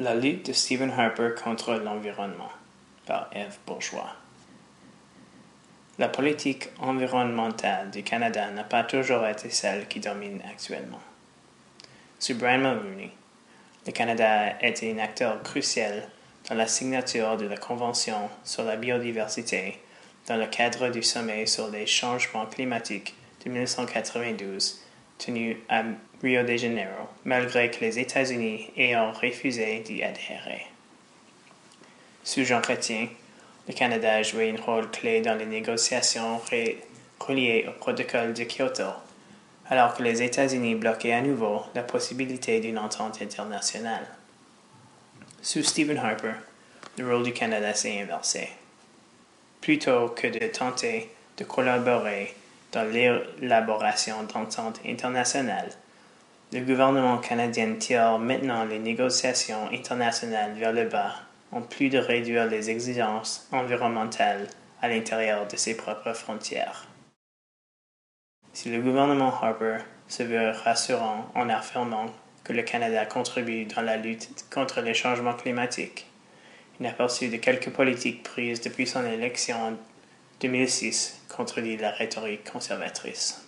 La lutte de Stephen Harper contre l'environnement, par Eve Bourgeois. La politique environnementale du Canada n'a pas toujours été celle qui domine actuellement. Sous Brian Mulroney, le Canada a été un acteur crucial dans la signature de la Convention sur la biodiversité dans le cadre du sommet sur les changements climatiques de 1992 tenu à Rio de Janeiro, malgré que les États-Unis ayant refusé d'y adhérer. Sous Jean Chrétien, le Canada a joué un rôle clé dans les négociations reliées au protocole de Kyoto, alors que les États-Unis bloquaient à nouveau la possibilité d'une entente internationale. Sous Stephen Harper, le rôle du Canada s'est inversé. Plutôt que de tenter de collaborer dans l'élaboration d'ententes internationales, le gouvernement canadien tire maintenant les négociations internationales vers le bas, en plus de réduire les exigences environnementales à l'intérieur de ses propres frontières. Si le gouvernement Harper se veut rassurant en affirmant que le Canada contribue dans la lutte contre les changements climatiques, un aperçu de quelques politiques prises depuis son élection en 2006 contredit la rhétorique conservatrice.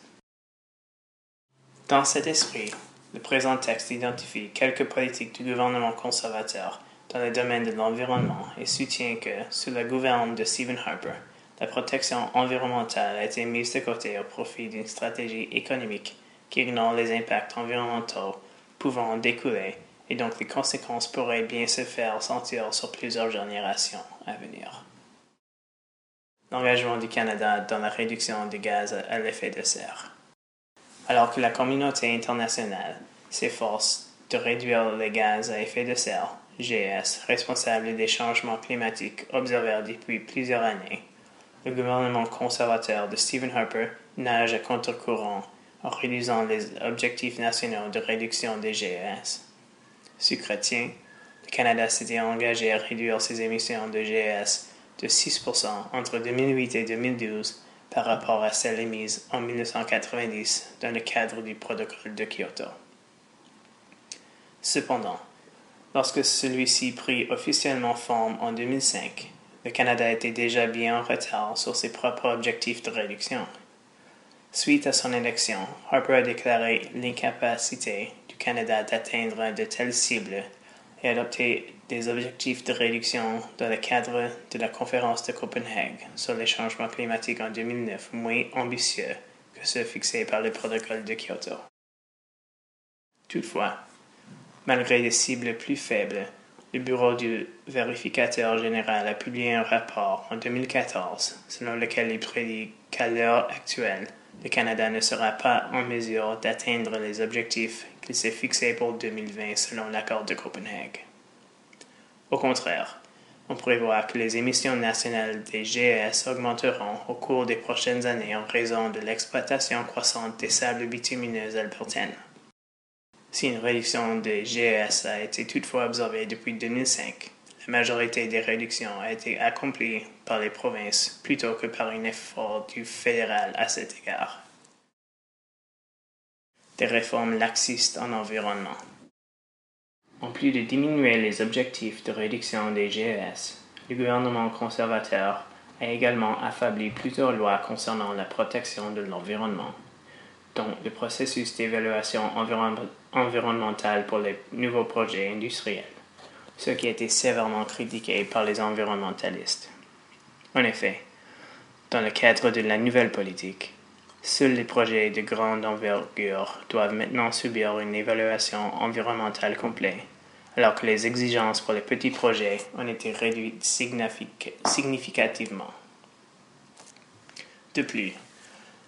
Dans cet esprit, le présent texte identifie quelques politiques du gouvernement conservateur dans le domaine de l'environnement et soutient que, sous la gouverne de Stephen Harper, la protection environnementale a été mise de côté au profit d'une stratégie économique qui ignore les impacts environnementaux pouvant en découler et donc les conséquences pourraient bien se faire sentir sur plusieurs générations à venir. L'engagement du Canada dans la réduction du gaz à l'effet de serre. Alors que la communauté internationale s'efforce de réduire les gaz à effet de serre, GS, responsable des changements climatiques observés depuis plusieurs années, le gouvernement conservateur de Stephen Harper nage à contre-courant en réduisant les objectifs nationaux de réduction des GS. Sous Chrétien, le Canada s'était engagé à réduire ses émissions de GS de 6% entre 2008 et 2012 par rapport à celles émises en 1990 dans le cadre du protocole de Kyoto. Cependant, lorsque celui-ci prit officiellement forme en 2005, le Canada était déjà bien en retard sur ses propres objectifs de réduction. Suite à son élection, Harper a déclaré l'incapacité du Canada d'atteindre de telles cibles et adopté des objectifs de réduction dans le cadre de la conférence de Copenhague sur les changements climatiques en 2009 moins ambitieux que ceux fixés par le protocole de Kyoto. Toutefois, malgré des cibles plus faibles, le Bureau du vérificateur général a publié un rapport en 2014 selon lequel il prédit qu'à l'heure actuelle, le Canada ne sera pas en mesure d'atteindre les objectifs qu'il s'est fixés pour 2020 selon l'accord de Copenhague. Au contraire, on prévoit que les émissions nationales des GES augmenteront au cours des prochaines années en raison de l'exploitation croissante des sables bitumineux albertaines. Si une réduction des GES a été toutefois observée depuis 2005, la majorité des réductions a été accomplie par les provinces plutôt que par un effort du fédéral à cet égard. Des réformes laxistes en environnement. En plus de diminuer les objectifs de réduction des GES, le gouvernement conservateur a également affaibli plusieurs lois concernant la protection de l'environnement, dont le processus d'évaluation environnementale pour les nouveaux projets industriels, ce qui a été sévèrement critiqué par les environnementalistes. En effet, dans le cadre de la nouvelle politique, seuls les projets de grande envergure doivent maintenant subir une évaluation environnementale complète, alors que les exigences pour les petits projets ont été réduites significativement. De plus,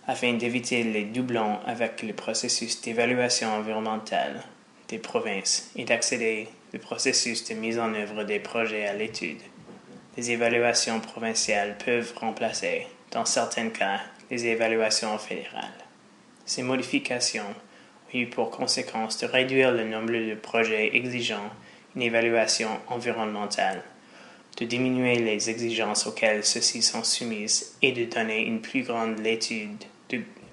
afin d'éviter les doublons avec le processus d'évaluation environnementale des provinces et d'accéder au processus de mise en œuvre des projets à l'étude, les évaluations provinciales peuvent remplacer, dans certains cas, les évaluations fédérales. Ces modifications ont eu pour conséquence de réduire le nombre de projets exigeant une évaluation environnementale, de diminuer les exigences auxquelles ceux-ci sont soumises et de donner une plus grande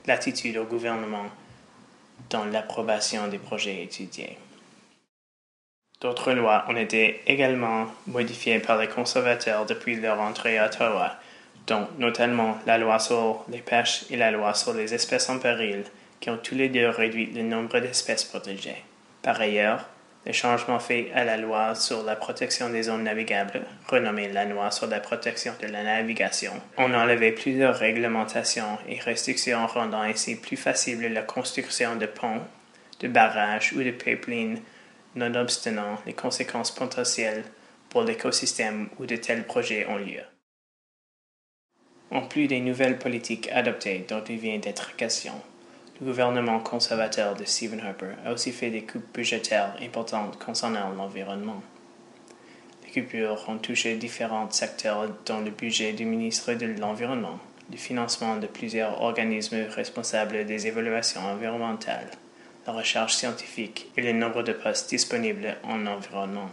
latitude au gouvernement dans l'approbation des projets étudiés. D'autres lois ont été également modifiées par les conservateurs depuis leur entrée à Ottawa, dont notamment la loi sur les pêches et la loi sur les espèces en péril, qui ont tous les deux réduit le nombre d'espèces protégées. Par ailleurs, les changements faits à la loi sur la protection des zones navigables, renommée la loi sur la protection de la navigation, ont enlevé plusieurs réglementations et restrictions, rendant ainsi plus facile la construction de ponts, de barrages ou de pipelines, nonobstant les conséquences potentielles pour l'écosystème où de tels projets ont lieu. En plus des nouvelles politiques adoptées dont il vient d'être question, le gouvernement conservateur de Stephen Harper a aussi fait des coupes budgétaires importantes concernant l'environnement. Les coupures ont touché différents secteurs dont le budget du ministre de l'Environnement, le financement de plusieurs organismes responsables des évaluations environnementales, la recherche scientifique et le nombre de postes disponibles en environnement.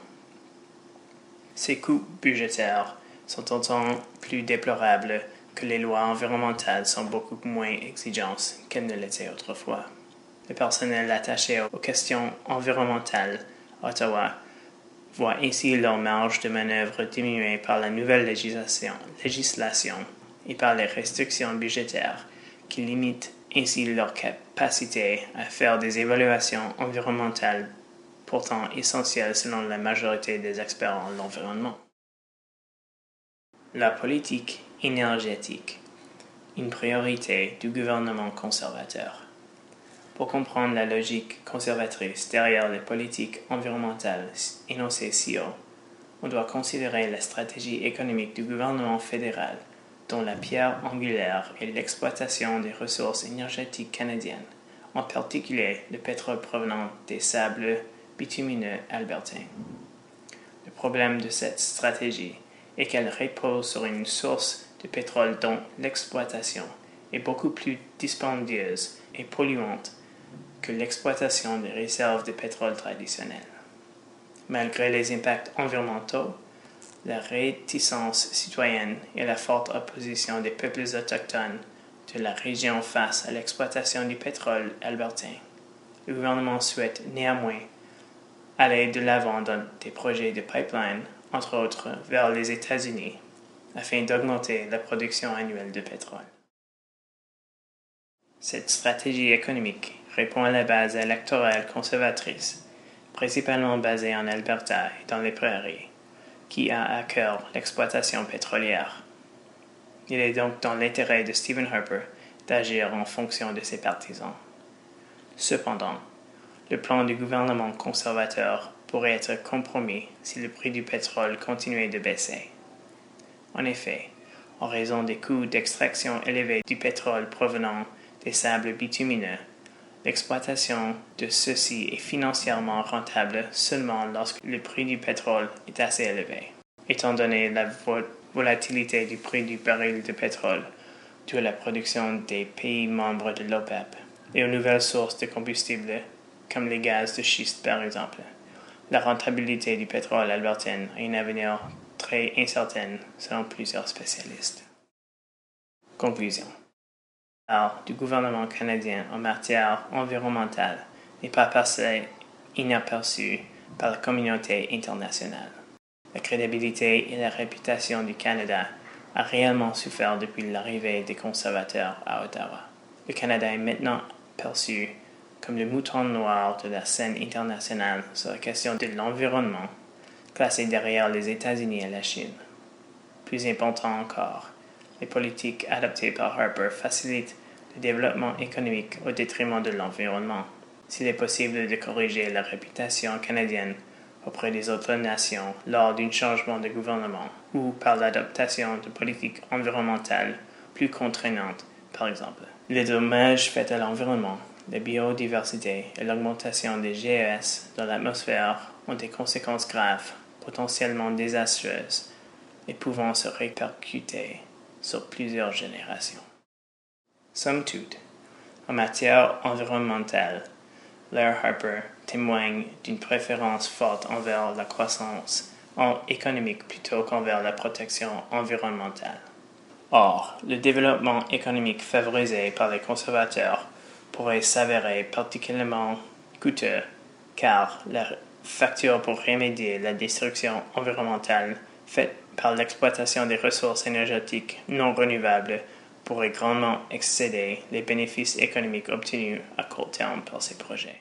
Ces coupes budgétaires sont autant plus déplorables que les lois environnementales sont beaucoup moins exigeantes qu'elles ne l'étaient autrefois. Le personnel attaché aux questions environnementales à Ottawa voit ainsi leur marge de manœuvre diminuée par la nouvelle législation et par les restrictions budgétaires qui limitent ainsi leur capacité à faire des évaluations environnementales pourtant essentielles selon la majorité des experts en l'environnement. La politique énergétique, une priorité du gouvernement conservateur. Pour comprendre la logique conservatrice derrière les politiques environnementales énoncées ci-haut, on doit considérer la stratégie économique du gouvernement fédéral, dont la pierre angulaire est l'exploitation des ressources énergétiques canadiennes, en particulier le pétrole provenant des sables bitumineux albertains. Le problème de cette stratégie est qu'elle repose sur une source de pétrole dont l'exploitation est beaucoup plus dispendieuse et polluante que l'exploitation des réserves de pétrole traditionnelles. Malgré les impacts environnementaux, la réticence citoyenne et la forte opposition des peuples autochtones de la région face à l'exploitation du pétrole albertain, le gouvernement souhaite néanmoins aller de l'avant dans des projets de pipeline, entre autres vers les États-Unis, afin d'augmenter la production annuelle de pétrole. Cette stratégie économique répond à la base électorale conservatrice, principalement basée en Alberta et dans les prairies, qui a à cœur l'exploitation pétrolière. Il est donc dans l'intérêt de Stephen Harper d'agir en fonction de ses partisans. Cependant, le plan du gouvernement conservateur pourrait être compromis si le prix du pétrole continuait de baisser. En effet, en raison des coûts d'extraction élevés du pétrole provenant des sables bitumineux, l'exploitation de ceux-ci est financièrement rentable seulement lorsque le prix du pétrole est assez élevé. Étant donné la volatilité du prix du baril de pétrole due à la production des pays membres de l'OPEP et aux nouvelles sources de combustible, comme les gaz de schiste par exemple, la rentabilité du pétrole albertain a un avenir très incertain selon plusieurs spécialistes. Conclusion. Alors, du gouvernement canadien en matière environnementale n'est pas passé inaperçu par la communauté internationale. La crédibilité et la réputation du Canada a réellement souffert depuis l'arrivée des conservateurs à Ottawa. Le Canada est maintenant perçu comme le mouton noir de la scène internationale sur la question de l'environnement, classé derrière les États-Unis et la Chine. Plus important encore, les politiques adoptées par Harper facilitent le développement économique au détriment de l'environnement. S'il est possible de corriger la réputation canadienne auprès des autres nations lors d'un changement de gouvernement ou par l'adoption de politiques environnementales plus contraignantes, par exemple, les dommages faits à l'environnement, la biodiversité et l'augmentation des GES dans l'atmosphère ont des conséquences graves, potentiellement désastreuses et pouvant se répercuter sur plusieurs générations. Somme toute, en matière environnementale, l'ère Harper témoigne d'une préférence forte envers la croissance économique plutôt qu'envers la protection environnementale. Or, le développement économique favorisé par les conservateurs pourrait s'avérer particulièrement coûteux car la factures pour remédier à la destruction environnementale faite par l'exploitation des ressources énergétiques non renouvelables pourrait grandement excéder les bénéfices économiques obtenus à court terme par ces projets.